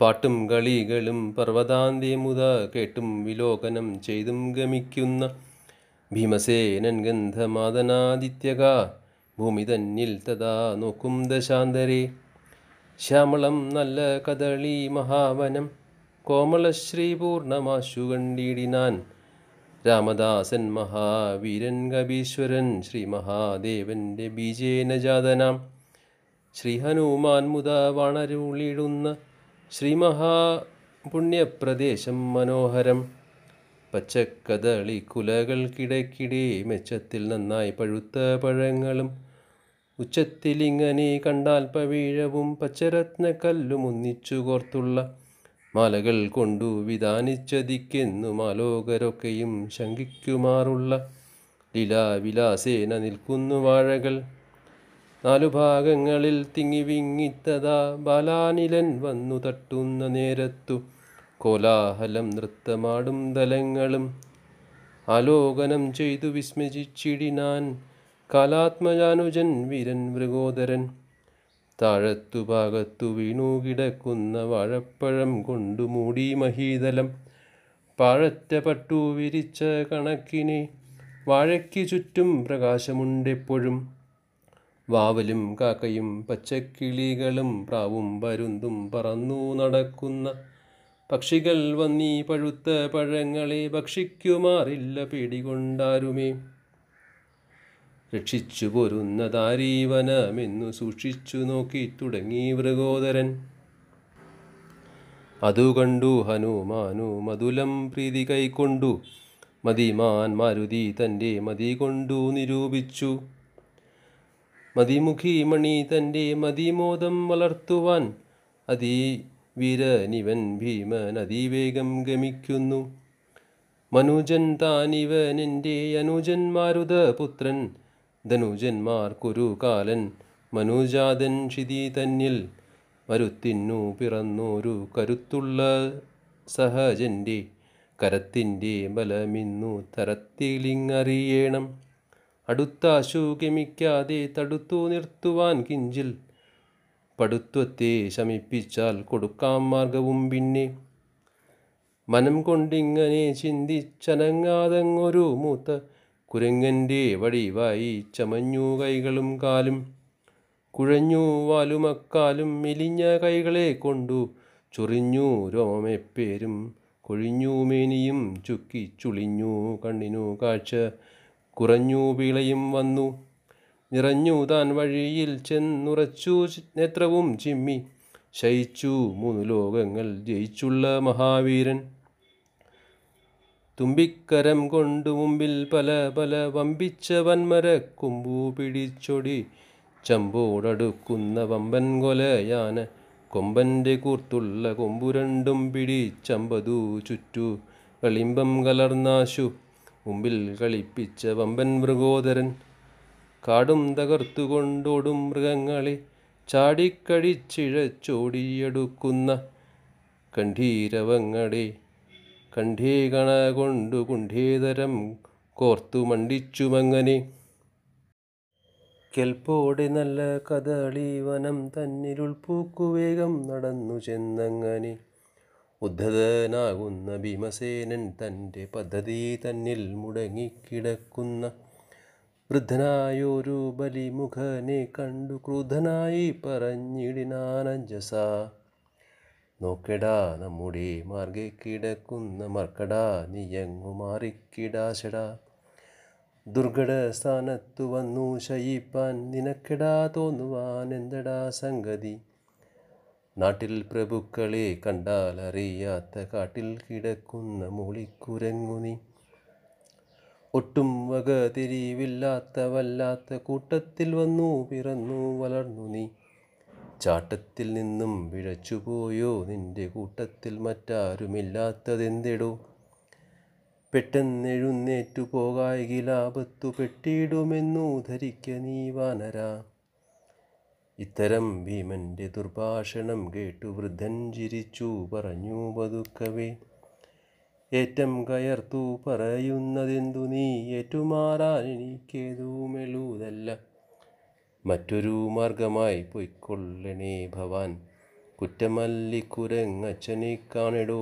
പാട്ടും കളികളും പർവ്വതാന്തി മുത കേട്ടും വിലോകനം ചെയ്തും ഗമിക്കുന്ന ഭീമസേനൻ ഗന്ധമാദനാദിത്യക ഭൂമി തന്നിൽ തഥാ നോക്കും ദശാന്തരേ. ശ്യാമളം നല്ല കദളി മഹാവനം കോമളശ്രീപൂർണമാശു കണ്ടിടിനാൻ രാമദാസൻ മഹാവീരൻ കവീശ്വരൻ ശ്രീ മഹാദേവൻ്റെ ബീജേന ജാതനാം. ശ്രീ ഹനുമാൻ മുത വാണരുളിടുന്ന ശ്രീ മഹാപുണ്യപ്രദേശം മനോഹരം. പച്ചക്കദളി കുലകൾക്കിടയ്ക്കിടെ മെച്ചത്തിൽ നന്നായി പഴുത്ത പഴങ്ങളും ഉച്ചത്തിലിങ്ങനെ കണ്ടാൽ പവിഴവും പച്ചരത്നക്കല്ലും ഒന്നിച്ചു കോർത്തുള്ള മാലകൾ കൊണ്ടു വിധാനിച്ചതിക്കെന്നു മാലോകരൊക്കെയും ശങ്കിക്കുമാറുള്ള ലീലാവിലാസേന നിൽക്കുന്നു വാഴകൾ. നാലു ഭാഗങ്ങളിൽ തിങ്ങിവിങ്ങിത്തതാ ബാലാനിലൻ വന്നു തട്ടുന്ന നേരത്തു കോലാഹലം നൃത്തമാടും തലങ്ങളും ആലോകനം ചെയ്തു വിസ്മയിച്ചിടിനാൻ കാലാത്മജാനുജൻ വീരൻ മൃഗോദരൻ. താഴത്തു ഭാഗത്തു വീണു കിടക്കുന്ന വാഴപ്പഴം കൊണ്ടു മൂടി മഹീതലം പാഴറ്റ പട്ടു വിരിച്ച കണക്കിനെ വാഴയ്ക്ക് ചുറ്റും പ്രകാശമുണ്ടെപ്പോഴും. വാവലും കാക്കയും പച്ചക്കിളികളും പ്രാവും പരുന്തും പറന്നു നടക്കുന്ന പക്ഷികൾ വന്നീ പഴുത്ത പഴങ്ങളെ ഭക്ഷിക്കുമാറില്ല പേടികൊണ്ടാരുമേ. രക്ഷിച്ചു പൊരുന്ന താരീവനമെന്നു സൂക്ഷിച്ചു നോക്കി തുടങ്ങി മൃഗോദരൻ. അതുകണ്ടു ഹനുമാനു മധുലം പ്രീതി കൈക്കൊണ്ടു മതിമാൻ മാരുതി തൻ്റെ മതി കൊണ്ടു നിരൂപിച്ചു. മതിമുഖി മണി തൻ്റെ മതിമോദം വളർത്തുവാൻ അതിവീരനിവൻ ഭീമൻ അതിവേഗം ഗമിക്കുന്നു. മനുജൻ താനിവൻ എൻ്റെ അനുജന്മാരുത പുത്രൻ ധനുജന്മാർക്കൊരു കാലൻ മനുജാതൻ ക്ഷിതി തന്നിൽ മരുത്തിന്നു പിറന്നൊരു കരുത്തുള്ള സഹജൻ്റെ കരത്തിൻ്റെ ബലമിന്നു തരത്തിലിങ്ങറിയേണം. അടുത്താശു ഗമിക്കാതെ തടുത്തു നിർത്തുവാൻ കിഞ്ചിൽ പടുത്വത്തെ ശമിപ്പിച്ചാൽ കൊടുക്കാം മാർഗവും. പിന്നെ മനം കൊണ്ടിങ്ങനെ ചിന്തിച്ചനങ്ങാതങ്ങൊരു മൂത്ത കുരങ്ങൻ്റെ വടിവായി ചമഞ്ഞു കൈകളും കാലും കുഴഞ്ഞു വാലുമക്കാലും മെലിഞ്ഞ കൈകളെ കൊണ്ടു ചൊറിഞ്ഞു രോമമേപ്പേരും കൊഴിഞ്ഞു മേനിയും ചുക്കി ചുളിഞ്ഞു കണ്ണിനു കാഴ്ച കുറഞ്ഞു പിളയും വന്നു. നിറഞ്ഞു താൻ വഴിയിൽ ചെന്നുറച്ചു നേത്രവും ചിമ്മി ശയിച്ചു മൂന്നു ലോകങ്ങൾ ജയിച്ചുള്ള മഹാവീരൻ. തുമ്പിക്കരം കൊണ്ടു മുമ്പിൽ പല പല വമ്പിച്ച വന്മരക്കൊമ്പു പിടിച്ചൊടി ചമ്പോടടുക്കുന്ന വമ്പൻ കൊലയാന കൊമ്പൻ്റെ കൂർത്തുള്ള കൊമ്പു രണ്ടും പിടിച്ചമ്പതു ചുറ്റു കളിമ്പം കലർന്നാശു മുമ്പിൽ കളിപ്പിച്ച വമ്പൻ മൃഗോദരൻ. കാടും തകർത്തുകൊണ്ടോടും മൃഗങ്ങളെ ചാടിക്കഴിച്ചിഴച്ചോടിയെടുക്കുന്ന കണ്ഠീരവങ്ങളെ കണ്ഠീകണ കൊണ്ടു കുണ്ഠേതരം കോർത്തു മണ്ടിച്ചുമങ്ങനെ. കെൽപ്പോടെ നല്ല കദളി വനം തന്നിലുൾപ്പൂക്കുവേഗം നടന്നു ചെന്നങ്ങനെ ഉദ്ധതനാകുന്ന ഭീമസേനൻ തൻ്റെ പദ്ധതി തന്നിൽ മുടങ്ങിക്കിടക്കുന്ന വൃദ്ധനായൊരു ബലിമുഖനെ കണ്ടു ക്രുദ്ധനായി പറഞ്ഞിടിനാനഞ്ജസ. നോക്കെടാ നമ്മുടെ മാർഗെ കിടക്കുന്ന മർക്കടാ നീയങ്ങു മാറിക്കിടാശടാ. ദുർഘട സ്ഥാനത്തു വന്നു ശയിപ്പാൻ നിനക്കെടാ തോന്നുവാൻ എന്തടാ സംഗതി. നാട്ടിൽ പ്രഭുക്കളെ കണ്ടാൽ അറിയാത്ത കാട്ടിൽ കിടക്കുന്ന മൂളിക്കുരങ്ങു നീ. ഒട്ടും വക തിരിവില്ലാത്ത വല്ലാത്ത കൂട്ടത്തിൽ വന്നു പിറന്നു വളർന്നു നീ. ചാട്ടത്തിൽ നിന്നും വിഴച്ചുപോയോ നിന്റെ കൂട്ടത്തിൽ മറ്റാരുമില്ലാത്തതെന്തെടോ. പെട്ടെന്നെഴുന്നേറ്റു പോകായി ലാപത്തു പെട്ടിടുമെന്നു ധരിക്ക നീ വാനര. ഇത്തരം ഭീമൻ്റെ ദുർഭാഷണം കേട്ടു വൃദ്ധൻ ചിരിച്ചു പറഞ്ഞു പതുക്കവേ. ഏറ്റം കയർത്തു പറയുന്നതെന്തു നീ ഏറ്റുമാറാൻ എനിക്കേതും എളുതല്ല. മറ്റൊരു മാർഗമായി പൊയ്ക്കൊള്ളണേ ഭവാൻ. കുറ്റമല്ലിക്കുരങ്ങച്ചനെ കാണെടോ.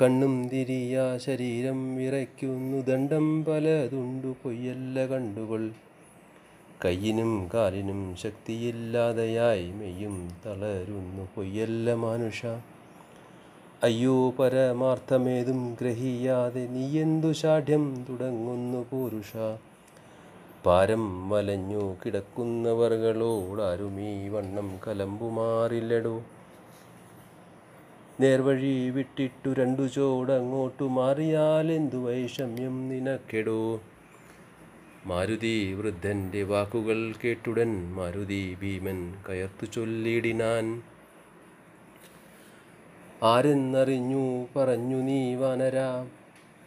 കണ്ണും തിരിയാ ശരീരം വിറയ്ക്കുന്നു, ദണ്ഡം പലതുണ്ടു കൊയ്യല്ല കണ്ടുകൊൾ. കയ്യിനും കാലിനും ശക്തിയില്ലാതെയായി മെയ്യും തളരുന്നു കൊയ്യല്ല മാനുഷ. അയ്യോ പരമാർത്ഥമേതും ഗ്രഹിയാതെ നീയെന്തു ഷാഠ്യം തുടങ്ങുന്നു പൂരുഷ. പാരം വലഞ്ഞു കിടക്കുന്നവർകളോടാരുമീ വണ്ണം കലമ്പുമാറില്ലടോ. നേർവഴി വിട്ടിട്ടു രണ്ടു ചോടങ്ങോട്ടു മാറിയാലെന്തു വൈഷമ്യം നിനക്കെടോ. മാരുതി വൃദ്ധൻ്റെ വാക്കുകൾ കേട്ടുടൻ മാരുതി ഭീമൻ കയർത്തു ചൊല്ലിടിനാൻ. ആരെന്നറിഞ്ഞു പറഞ്ഞു നീ വാനരാ,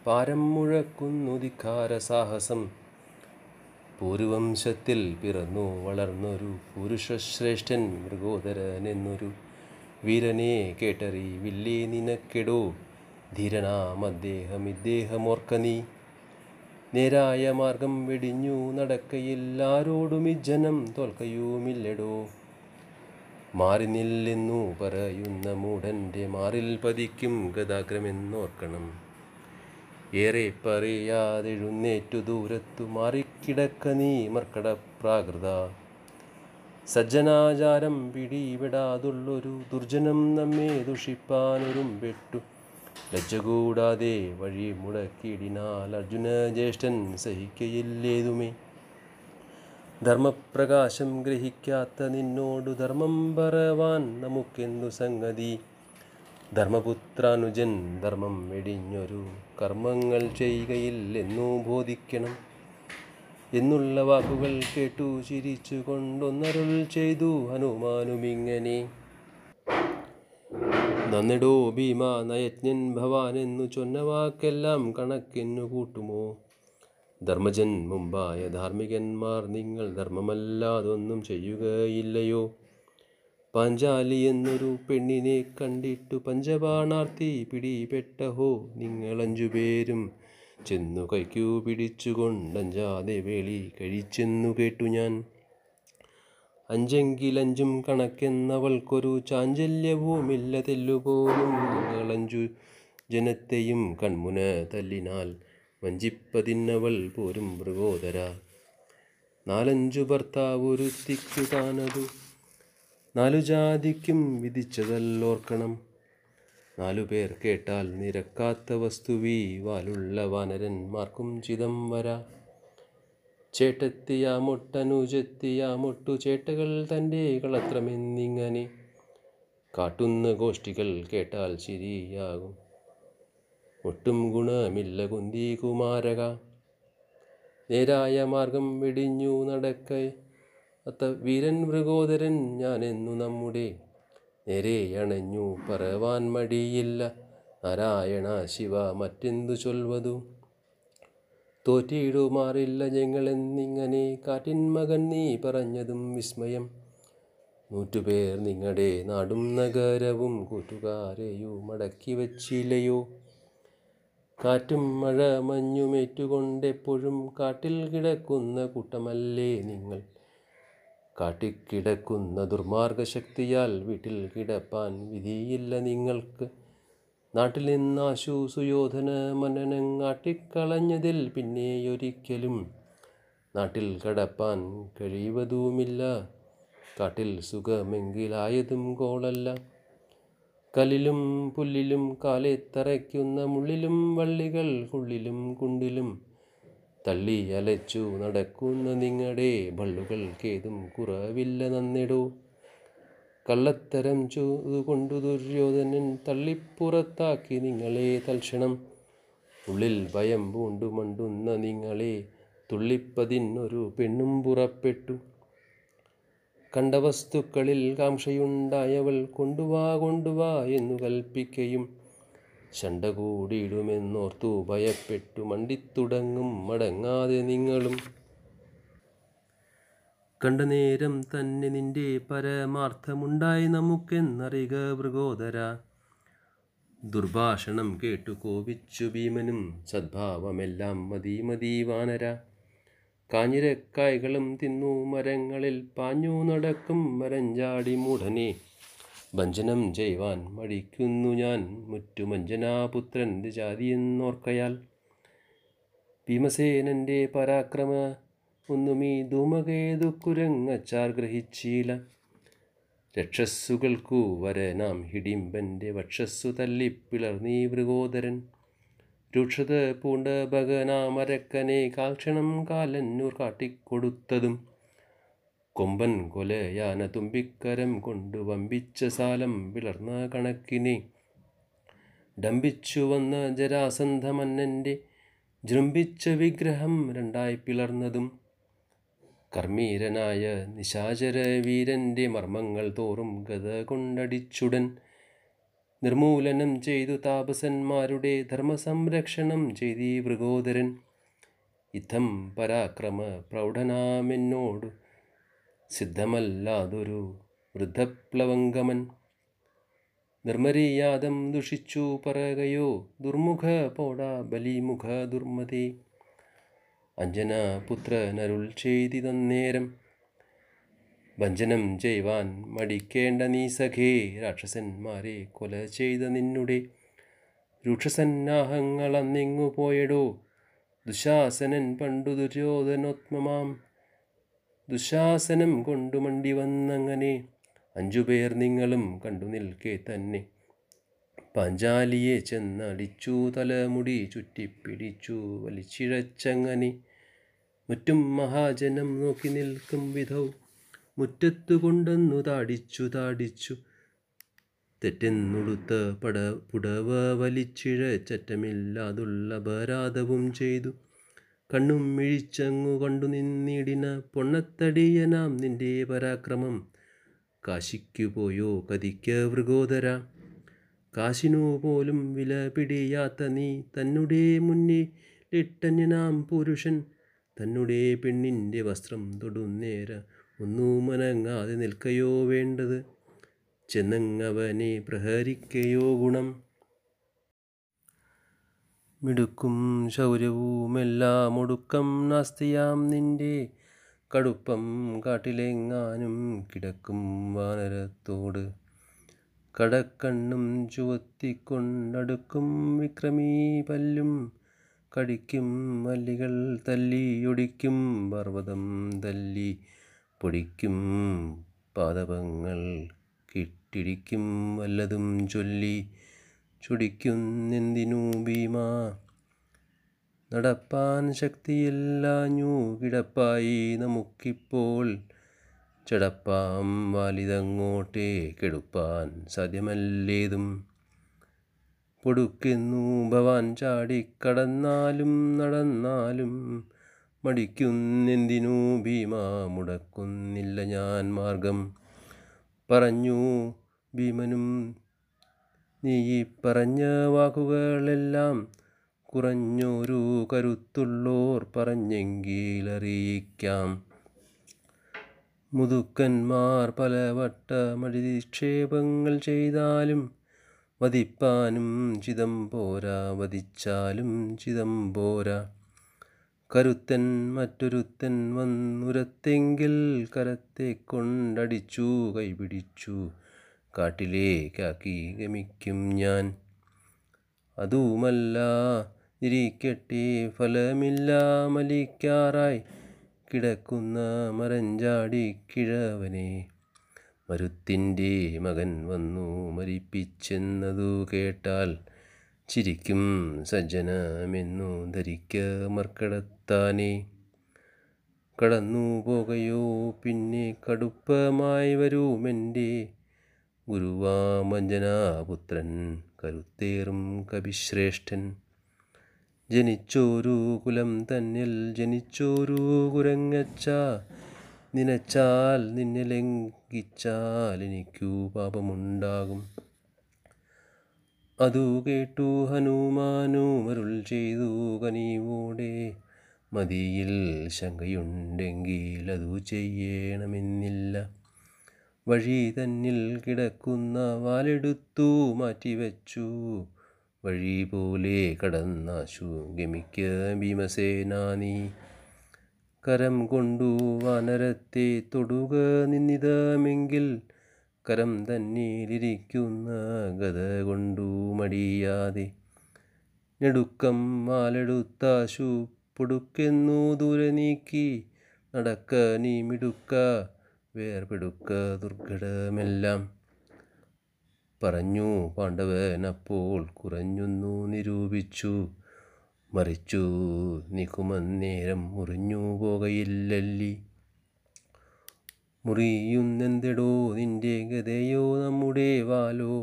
പാരം മുഴക്കുന്നു ധിക്കാര സാഹസം. പൂർവംശത്തിൽ പിറന്നു വളർന്നൊരു പുരുഷശ്രേഷ്ഠൻ മൃഗോദരനെന്നൊരു വീരനെ കേട്ടറി വില്ലേ നിനക്കെടോ. ധീരനാം അദ്ദേഹം ഇദ്ദേഹമോർക്ക നീ, നേരായ മാർഗം വെടിഞ്ഞു നടക്കയില്ലാരോടും ഇജ്ജനം തോൽക്കയുമില്ലടോ. മാറിനില്ലെന്നു പറയുന്ന മൂഢൻ്റെ മാറിൽ പതിക്കും ഗതാഗ്രമെന്നോർക്കണം. ഏറെ പറയാതെഴുന്നേറ്റു ദൂരത്തു മാറിക്കിടക്ക നീ മർക്കടപ്രാകൃത. സജ്ജനാചാരം പിടിപെടാതുള്ളൊരു ദുർജനം നമ്മെ ദുഷിപ്പാനൊരും പെട്ടു. ലജ്ജ കൂടാതെ വഴി മുടക്കിയിടിനാൽ അർജുന ജ്യേഷ്ഠൻ സഹിക്കയില്ലേതുമേ. ധർമ്മപ്രകാശം ഗ്രഹിക്കാത്ത നിന്നോടു ധർമ്മം പറവാൻ നമുക്കെന്തു സംഗതി. ധർമ്മപുത്രാനുജൻ ധർമ്മം വെടിഞ്ഞൊരു കർമ്മങ്ങൾ ചെയ്യുകയില്ലെന്നു ബോധിക്കണം എന്നുള്ള വാക്കുകൾ കേട്ടു ചിരിച്ചു കൊണ്ടൊന്നരുൾ ചെയ്തു ഹനുമാനുമിങ്ങനെ. നന്നിടോ ഭീമ നയജ്ഞൻ ഭവാൻ എന്നു ചൊന്ന വാക്കെല്ലാം കണക്കിന്നു കൂട്ടുമോ. ധർമ്മജൻ മുമ്പായ ധാർമ്മികന്മാർ നിങ്ങൾ ധർമ്മമല്ലാതൊന്നും ചെയ്യുകയില്ലയോ. പാഞ്ചാലി എന്നൊരു പെണ്ണിനെ കണ്ടിട്ടു പഞ്ചബാണാർത്ഥി പിടിപെട്ടഹോ. നിങ്ങളഞ്ചുപേരും ചെന്നു കൈക്കു പിടിച്ചുകൊണ്ടഞ്ചാതെ വേളി കഴിച്ചെന്നു കേട്ടു ഞാൻ. അഞ്ചെങ്കിലഞ്ചും കണക്കെന്നവൾക്കൊരു ചാഞ്ചല്യവുമില്ല തെല്ലുപോലും. നിങ്ങളഞ്ചു ജനത്തെയും കൺമുന തല്ലിനാൽ വഞ്ചിപ്പതിന്നവൾ പോരും മൃഗോദര. നാലഞ്ചു ഭർത്താവൊരുത്തിക്കു താനതു നാലു ജാതിക്കും വിധിച്ചതല്ലോർക്കണം. നാലുപേർ കേട്ടാൽ നിരക്കാത്ത വസ്തുവീ വാലുള്ള വാനരന്മാർക്കും ചിതം വരാ. ചേട്ടത്തിയാമൊട്ടനുജത്തിയാമൊട്ടു ചേട്ടകൾ തൻ്റെ കളത്രമെന്നിങ്ങനെ കാട്ടുന്ന ഗോഷ്ഠികൾ കേട്ടാൽ ശരിയാകും. ഒട്ടും ഗുണമില്ല കുന്തി കുമാരക, നേരായ മാർഗം വെടിഞ്ഞു നടക്കത്ത വീരൻ മൃഗോദരൻ ഞാനെന്നു നമ്മുടെ. നേരെ അണഞ്ഞു പറവാൻ മടിയില്ല നാരായണ ശിവ മറ്റെന്തു ചൊൽവതു. തോറ്റിയിടു മാറില്ല ഞങ്ങളെന്നിങ്ങനെ കാറ്റിൻ മകൻ നീ പറഞ്ഞതും വിസ്മയം. നൂറ്റുപേർ നിങ്ങളുടെ നാടും നഗരവും കൂട്ടുകാരെയോ മടക്കി വച്ചില്ലയോ. കാറ്റും മഴ മഞ്ഞുമേറ്റുകൊണ്ടെപ്പോഴും കാട്ടിൽ കിടക്കുന്ന കൂട്ടമല്ലേ നിങ്ങൾ. കാട്ടിക്കിടക്കുന്ന ദുർമാർഗശക്തിയാൽ വീട്ടിൽ കിടപ്പാൻ വിധിയില്ല നിങ്ങൾക്ക്. നാട്ടിൽ നിന്നാശു സുയോധന മനനങ്ങാട്ടിക്കളഞ്ഞതിൽ പിന്നെയൊരിക്കലും നാട്ടിൽ കടപ്പാൻ കഴിവതുമില്ല. കാട്ടിൽ സുഖമെങ്കിലായതും കോളല്ല. കല്ലിലും പുല്ലിലും കാലെ തറയ്ക്കുന്ന മുള്ളിലും വള്ളികൾ കുള്ളിലും കുണ്ടിലും തള്ളി അലച്ചു നടക്കുന്ന നിങ്ങളുടെ ബള്ളുകൾക്കേതും കുറവില്ല നന്നിടൂ. കള്ളത്തരം ചെയ്തുകൊണ്ടു ദുര്യോധനൻ തള്ളിപ്പുറത്താക്കി നിങ്ങളെ തൽക്ഷണം. ഉള്ളിൽ ഭയം പൂണ്ടു മണ്ടുന്ന നിങ്ങളെ തുള്ളിപ്പതിനൊരു പെണ്ണും പുറപ്പെട്ടു. കണ്ട വസ്തുക്കളിൽ കാംക്ഷയുണ്ടായവൾ കൊണ്ടുവാ കൊണ്ടുവാ എന്നു കൽപ്പിക്കുകയും ശണ്ട കൂടിയിടുമെന്നോർത്തു ഭയപ്പെട്ടു മണ്ടിത്തുടങ്ങും മടങ്ങാതെ നിങ്ങളും. കണ്ട നേരം തന്നെ നിന്റെ പരമാർത്ഥമുണ്ടായി നമുക്കെന്നറിയുക മൃഗോദര. ദുർഭാഷണം കേട്ടു കോപിച്ചു ഭീമനും സദ്ഭാവമെല്ലാം മതി മതി വാനര. കാഞ്ഞിരക്കായ്കളും തിന്നു മരങ്ങളിൽ പാഞ്ഞു നടക്കും മരഞ്ചാടി മൂഢനെ. ഭഞ്ജനം ചെയ്യുവാൻ മടിക്കുന്നു ഞാൻ മുറ്റുമഞ്ജനാപുത്രൻ ജാതിയെന്നോർക്കയാൽ. ഭീമസേനൻ്റെ പരാക്രമ ഒന്നുമീ ധൂമകേതുക്കുരങ്ങച്ചാർ ഗ്രഹിച്ചീല. രക്ഷസ്സുകൾക്കു വരനാം ഹിഡിംബൻ്റെ വക്ഷസ്സു തല്ലിപ്പിളർന്നീ മൃഗോദരൻ. രൂക്ഷത പൂണ്ട ഭഗനാമരക്കനെ കാൽക്ഷണം കാലന്നൂർ കാട്ടിക്കൊടുത്തതും കൊമ്പൻ കൊലയാന തുമ്പിക്കരം കൊണ്ടു വമ്പിച്ച സാലം വിളർന്ന കണക്കിനെ. ഡംബിച്ചു വന്ന ജരാസന്ധമന്നൻ്റെ ജൃംഭിച്ച വിഗ്രഹം രണ്ടായി പിളർന്നതും കർമ്മീരനായ നിശാചര വീരൻ്റെ മർമ്മങ്ങൾ തോറും ഗത കൊണ്ടടിച്ചുടൻ നിർമൂലനം ചെയ്തു താപസന്മാരുടെ ധർമ്മസംരക്ഷണം ചെയ്തീ മൃഗോദരൻ. ഇത്തം പരാക്രമ പ്രൗഢനാമെന്നോട് സിദ്ധമല്ലാതൊരു വൃദ്ധപ്ലവങ്കമൻ. നിർമര്യാദം ദുഷിച്ചു പറകയോ ദുർമുഖ പോട ബലിമുഖ ദുർമതേ. അഞ്ജനാപുത്രനരുൾ ചെയ്തി തന്നേരം ഭഞ്ജനം ചെയ്യുവാൻ മടിക്കേണ്ട നീ സഖേ. രാക്ഷസന്മാരെ കൊല ചെയ്ത നിന്നുടെ രൂക്ഷസന്നാഹങ്ങളന്നിങ്ങു പോയടോ. ദുശാസനൻ പണ്ടു ദുര്യോധനോത്മമാം ദുശാസനം കൊണ്ടു മണ്ടി വന്നങ്ങനെ. അഞ്ചുപേർ നിങ്ങളും കണ്ടു നിൽക്കേ തന്നെ പാഞ്ചാലിയെ ചെന്നടിച്ചു തലമുടി ചുറ്റിപ്പിടിച്ചു വലിച്ചിഴച്ചങ്ങനെ. മുറ്റും മഹാജനം നോക്കി നിൽക്കും വിധവും മുറ്റത്തു കൊണ്ടെന്നു താടിച്ചു താടിച്ചു. തെറ്റെന്നുടുത്ത പുടവ വലിച്ചിഴച്ചറ്റമില്ലാതുള്ള അപരാധവും ചെയ്തു. കണ്ണും മിഴിച്ചങ്ങു കണ്ടു നിന്നിടിന പൊണ്ണത്തടിയനാം നിന്റെ പരാക്രമം. കാശിക്കു പോയോ കതിക്ക് മൃഗോദര, കാശിനു പോലും വില പിടിയാത്ത നീ തന്നെ മുന്നിലിട്ടന്യനാം പുരുഷൻ. തന്നെ പെണ്ണിൻ്റെ വസ്ത്രം തൊടുന്നേര ഒന്നു മനങ്ങാതെ നിൽക്കയോ വേണ്ടത്, ചെന്നങ്ങവനെ പ്രഹരിക്കയോ ഗുണം. മിടുക്കും ശൗര്യവുമെല്ലാം ഒടുക്കം നാസ്തിയാം നിൻ്റെ കടുപ്പം. കാട്ടിലെങ്ങാനും കിടക്കും വാനരത്തോട് കടക്കണ്ണും ചുവത്തിക്കൊണ്ടടുക്കും വിക്രമീ പല്ലും കടിക്കും. മല്ലികൾ തല്ലിയൊടിക്കും പർവ്വതം തല്ലി പൊടിക്കും. പാദപങ്ങൾ കിട്ടിടിക്കും വല്ലതും ചൊല്ലി ചുടിക്കുന്നെന്തിനു ഭീമാ. നടപ്പാൻ ശക്തിയില്ലാഞ്ഞു കിടപ്പായി നമുക്കിപ്പോൾ. ചടപ്പാം വാലിതങ്ങോട്ടേ കെടുപ്പാൻ സാധ്യമല്ലേതും. പൊടുക്കെന്നു ഭവാൻ ചാടിക്കടന്നാലും നടന്നാലും മടിക്കുന്നെന്തിനു ഭീമാ. മുടക്കുന്നില്ല ഞാൻ മാർഗം പറഞ്ഞു ഭീമനും. നീ ഈ പറഞ്ഞ വാക്കുകളെല്ലാം കുറഞ്ഞൊരു കരുത്തുള്ളോർ പറഞ്ഞെങ്കിലറിയിക്കാം. മുതുക്കന്മാർ പലവട്ടമതിക്ഷേപങ്ങൾ ചെയ്താലും വധിപ്പാനും ചിതം പോരാ, വധിച്ചാലും ചിതം പോരാ. കരുത്തൻ മറ്റൊരുത്തൻ വന്നുരത്തെങ്കിൽ കരത്തെ കൊണ്ടടിച്ചു കൈപിടിച്ചു കാട്ടിലേക്കാക്കി ഗമിക്കും ഞാൻ. അതുമല്ല ഇരിക്കട്ടെ ഫലമില്ല മലിക്കാറായി കിടക്കുന്ന മരഞ്ചാടിക്കിഴവനെ മരുത്തിൻ്റെ മകൻ വന്നു മരിപ്പിച്ചെന്നതു കേട്ടാൽ ചിരിക്കും സജ്ജനമെന്നു ധരിക്ക മർക്കടത്താനെ. കടന്നു പോകയോ പിന്നെ കടുപ്പമായി വരുമെൻ്റെ ഗുരുവാമഞ്ജനാപുത്രൻ കരുത്തേറും കവിശ്രേഷ്ഠൻ. ജനിച്ചോരു കുലം തന്നിൽ ജനിച്ചോരു കുരങ്ങച്ച, നിനച്ചാൽ നിന്നെ ലംഘിച്ചാൽ എനിക്കു പാപമുണ്ടാകും. അതു കേട്ടു ഹനുമാനുമരുൾ ചെയ്തു കനിവോടെ. മതിയിൽ ശങ്കയുണ്ടെങ്കിൽ അതു ചെയ്യണമെന്നില്ല. വഴി തന്നിൽ കിടക്കുന്ന വാലെടുത്തു മാറ്റിവെച്ചു. വഴി പോലെ കടന്നാശു ഗമിക്ക ഭീമസേനാനി. കരം കൊണ്ടു വാനരത്തെ തൊടുക നിന്നിതമെങ്കിൽ കരം തന്നീലിരിക്കുന്ന ഗത കൊണ്ടു മടിയാതെ നെടുക്കം മാലെടുത്താശു പൊടുക്കെന്നു ദൂരെ നീക്കി നടക്ക നീ മിടുക്ക വേർപെടുക്ക ദുർഘടമെല്ലാം പറഞ്ഞു പാണ്ഡവൻ. അപ്പോൾ കുറഞ്ഞൊന്നു നിരൂപിച്ചു മറിച്ചു നീക്കുമന്നേരം മുറിഞ്ഞു പോകയില്ലല്ലി. മുറിയുന്നെന്തെടോ നിന്റെ ഗതയോ നമ്മുടെ വാലോ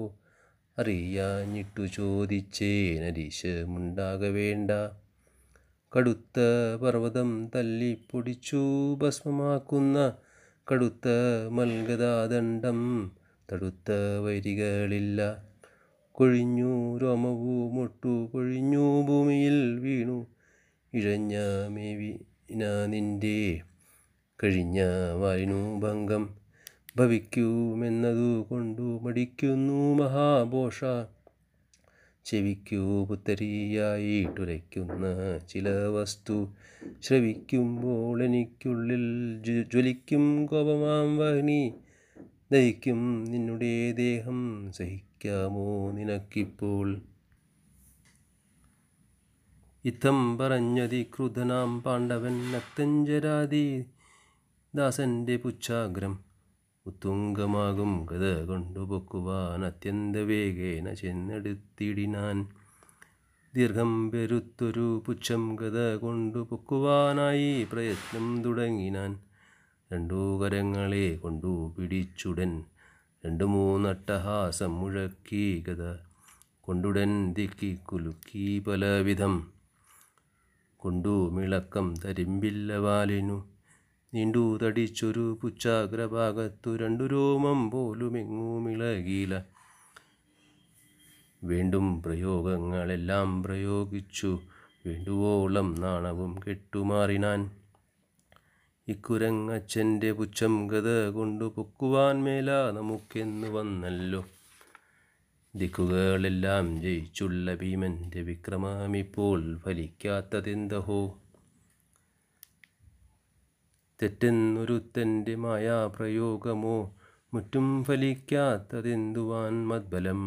അറിയാഞ്ഞിട്ടു ചോദിച്ചേനരീശമുണ്ടാകവേണ്ട. കടുത്ത പർവ്വതം തല്ലിപ്പൊടിച്ചു ഭസ്മമാക്കുന്ന കടുത്ത മൽഗതാദണ്ഡം തടുത്ത വരികളില്ല. കൊഴിഞ്ഞു രോമവുമൊട്ടു കൊഴിഞ്ഞു ഭൂമിയിൽ വീണു ഇഴഞ്ഞ മേവിന നിൻ്റെ കഴിഞ്ഞ വാലിനു ഭംഗം ഭവിക്കുമെന്നതു കൊണ്ടു മടിക്കുന്നു മഹാഘോഷ. ചെവിക്കു പുത്തരിയായിട്ടുരയ്ക്കുന്ന ചില വസ്തു ശ്രവിക്കുമ്പോൾ എനിക്കുള്ളിൽ ജ്വലിക്കും കോപമാം വഹ്നി. ദഹിക്കും നിന്നുടെ ദേഹം സഹിക്കാമോ നിനക്കിപ്പോൾ? ഇത്തം പറഞ്ഞതി ക്രുധനാം പാണ്ഡവൻ നക്തഞ്ചരാതി ദാസൻ്റെ പുച്ഛാഗ്രം. ഉത്തുംഗമാകും ഗത കൊണ്ടുപൊക്കുവാൻ അത്യന്തവേഗേന ചെന്നെടുത്തിടിനാൻ. ദീർഘം പെരുത്തൊരു പുച്ഛം ഗത കൊണ്ടുപൊക്കുവാനായി പ്രയത്നം തുടങ്ങിനാൻ. രണ്ടു കരങ്ങളെ കൊണ്ടു പിടിച്ചുടൻ രണ്ടു മൂന്നട്ടഹാസം മുഴക്കി ഗത കൊണ്ടുടൻ തിക്കി കുലുക്കി പലവിധം. കൊണ്ടു മിളക്കം തരിമ്പില്ല വാലിനു നീണ്ടു തടിച്ചൊരു പുച്ഛാഗ്രഭാഗത്തു രണ്ടു രോമം പോലുമെങ്ങുമിളകില. വീണ്ടും പ്രയോഗങ്ങളെല്ലാം പ്രയോഗിച്ചു വേണ്ടുവോളം നാണവും കെട്ടുമാറിനാൻ. ഇക്കുരങ്ങച്ഛൻ്റെ പുച്ഛം ഗത കൊണ്ടു പൊക്കുവാൻ മേല നമുക്കെന്നു വന്നല്ലോ. ദിക്കുകളെല്ലാം ജയിച്ചുള്ള ഭീമൻ്റെ വിക്രമമിപ്പോൾ ഫലിക്കാത്തതെന്തഹോ? തെറ്റെന്നൊരുത്തൻ്റെ മായാപ്രയോഗമോ മുറ്റും ഫലിക്കാത്തതെന്തുവാൻ മദ്ബലം?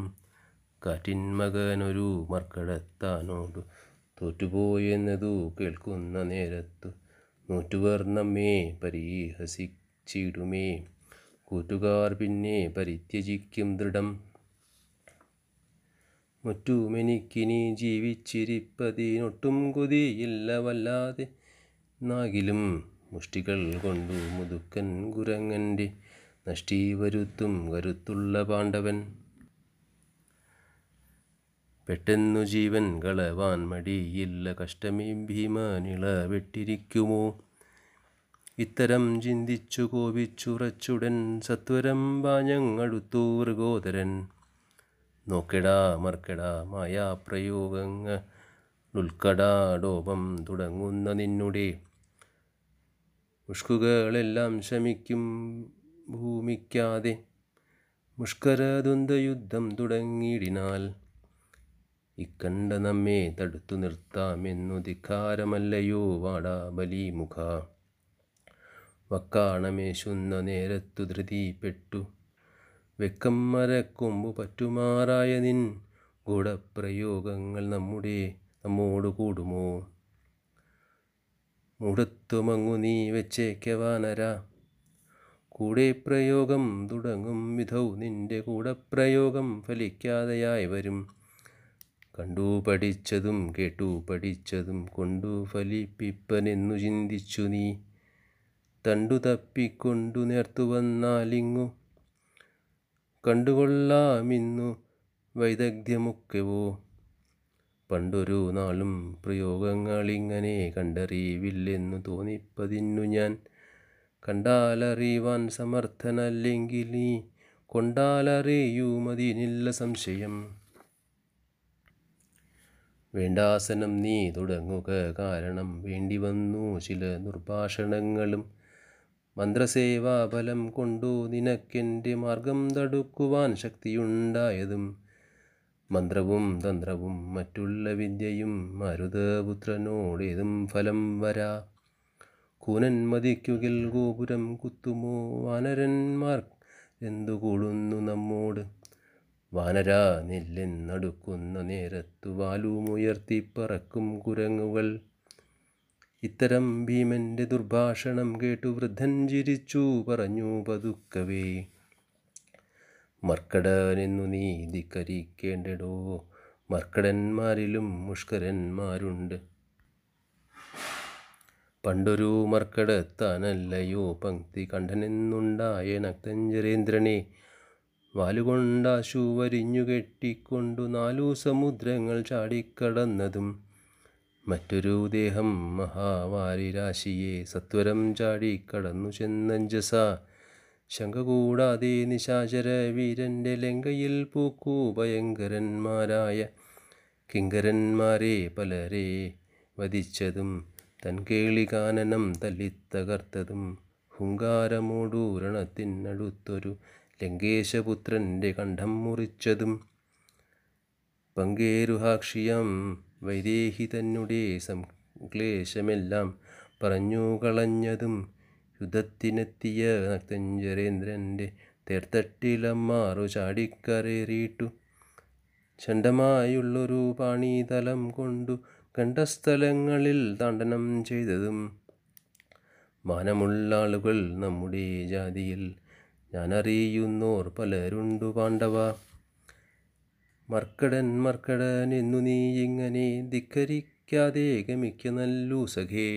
കാറ്റിൻ മകനൊരു മർക്കടത്താനോടു തോറ്റുപോയെന്നതു കേൾക്കുന്ന നേരത്തു നൂറ്റുവർ നമ്മെ പരിഹസിച്ചിടുമേ. കൂറ്റുകാർ പിന്നെ പരിത്യജിക്കും ദൃഢം. മുറ്റുമെനിക്കിനി ജീവിച്ചിരിപ്പതിനൊട്ടും കൊതിയില്ല വല്ലാതെ. നാകിലും മുഷ്ടികൾ കൊണ്ടു മുതുക്കൻ കുരങ്ങൻ്റെ നഷ്ടീ വരുത്തും കരുത്തുള്ള പാണ്ഡവൻ. പെട്ടെന്നു ജീവൻ കളവാൻ മടിയില്ല കഷ്ടമീ ഭീമനിള വെട്ടിരിക്കുമോ? ഇത്തരം ചിന്തിച്ചു കോപിച്ചുറച്ചുടൻ സത്വരം പാഞ്ഞങ്ങടുത്തു മൃഗോദരൻ. നോക്കെടാ മർക്കെടാ മായാപ്രയോഗങ്ങൾ ഉൾക്കടാടോപം തുടങ്ങുന്ന നിന്നുടെ മുഷ്കുകളെല്ലാം ശമിക്കും ഭൂമിക്കാതെ മുഷ്കരദ്വന്ദ്വയുദ്ധം തുടങ്ങിയിടിനാൽ. ഇക്കണ്ട നമ്മെ തടുത്തു നിർത്താമെന്നു ധിക്കാരമല്ലയോ വാടാ ബലിമുഖ. വക്കാണമേശുന്ന നേരത്തു ധൃതിപ്പെട്ടു വെക്കം മരക്കൊമ്പു പറ്റുമാറായ നിൻ ഗൂഢപ്രയോഗങ്ങൾ നമ്മോടു കൂടുമോ? മുടത്തുമങ്ങു നീ വെച്ചേക്കവാനര കൂടെ പ്രയോഗം തുടങ്ങും വിധൗ നിൻ്റെ കൂടപ്രയോഗം ഫലിക്കാതെയായി വരും. കണ്ടു പഠിച്ചതും കേട്ടു പഠിച്ചതും കൊണ്ടു ഫലിപ്പിപ്പനെന്നു ചിന്തിച്ചു നീ. തണ്ടു തപ്പിക്കൊണ്ടു നേർത്തു വന്നാലിങ്ങു കണ്ടുകൊള്ളാമിന്നു വൈദഗ്ധ്യമൊക്കെവോ. പണ്ടൊരു നാളും പ്രയോഗങ്ങളിങ്ങനെ കണ്ടറിവില്ലെന്നു തോന്നിപ്പതിന്നു ഞാൻ. കണ്ടാലറിയുവാൻ സമർത്ഥനല്ലെങ്കിൽ നീ കൊണ്ടാലറിയുമതിനില്ല സംശയം. വേണ്ടാസനം നീ തുടങ്ങുക കാരണം വേണ്ടി വന്നു ചില നിർഭാഷണങ്ങളും. മന്ത്രസേവാഫലം കൊണ്ടു നിനക്കെൻ്റെ മാർഗം തടുക്കുവാൻ ശക്തിയുണ്ടായതും മന്ത്രവും തന്ത്രവും മറ്റുള്ള വിദ്യയും മരുതപുത്രനോടേതും ഫലം വരാ. കൂനന്മതിക്കുകിൽ ഗോപുരം കുത്തുമോ വാനരന്മാർ എന്തുകൊള്ളുന്നു നമ്മോട്? വാനരാ നെല്ലെന്നടുക്കുന്ന നേരത്തു വാലുമുയർത്തി പറക്കും കുരങ്ങുകൾ. ഇത്തരം ഭീമൻ്റെ ദുർഭാഷണം കേട്ടു വൃദ്ധൻ ചിരിച്ചു പറഞ്ഞു, പതുക്കവേ മർക്കടനെന്നു നീ ധിക്കരിക്കേണ്ടടോ, മർക്കടന്മാരിലും മുഷ്കരന്മാരുണ്ട്. പണ്ടൊരു മർക്കടത്താനല്ലയോ പങ്ക്തി കണ്ഠനെന്നുണ്ടായ നക്തഞ്ചരേന്ദ്രനെ വാലുകൊണ്ടാശു വരിഞ്ഞു കെട്ടിക്കൊണ്ടു നാലു സമുദ്രങ്ങൾ ചാടിക്കടന്നതും മറ്റൊരു ദേഹം മഹാവാരിരാശിയെ സത്വരം ചാടിക്കടന്നു ചെന്നഞ്ജസ ശങ്ക കൂടാതെ നിശാചര വീരൻ്റെ ലങ്കയിൽ പൂക്കൂ ഭയങ്കരന്മാരായ കിങ്കരന്മാരെ പലരെ വധിച്ചതും തൻകേളികാനനം തല്ലിത്തകർത്തതും ഹുങ്കാരമോടൂരണത്തിനടുത്തൊരു ലങ്കേശപുത്രൻ്റെ കണ്ഠം മുറിച്ചതും പങ്കേരുഹാക്ഷിയം വൈദേഹി തന്നെ സംക്ലേശമെല്ലാം പറഞ്ഞു കളഞ്ഞതും യുദ്ധത്തിനെത്തിയ നക്തഞ്ചരേന്ദ്രൻ്റെ തേർത്തട്ടിലമ്മാറു ചാടിക്കരേറിയിട്ടു ചണ്ഡമായുള്ളൊരു പാണീതലം കൊണ്ടു കണ്ടസ്ഥലങ്ങളിൽ താണ്ഡനം ചെയ്തതും മാനമുള്ള ആളുകൾ നമ്മുടെ ജാതിയിൽ ഞാനറിയുന്നോർ പലരുണ്ടു പാണ്ഡവ. മർക്കടൻ മർക്കടൻ എന്നു നീ ഇങ്ങനെ ധിക്കരിക്കാതെ ഗമിക്ക നല്ലൂ സഖേ.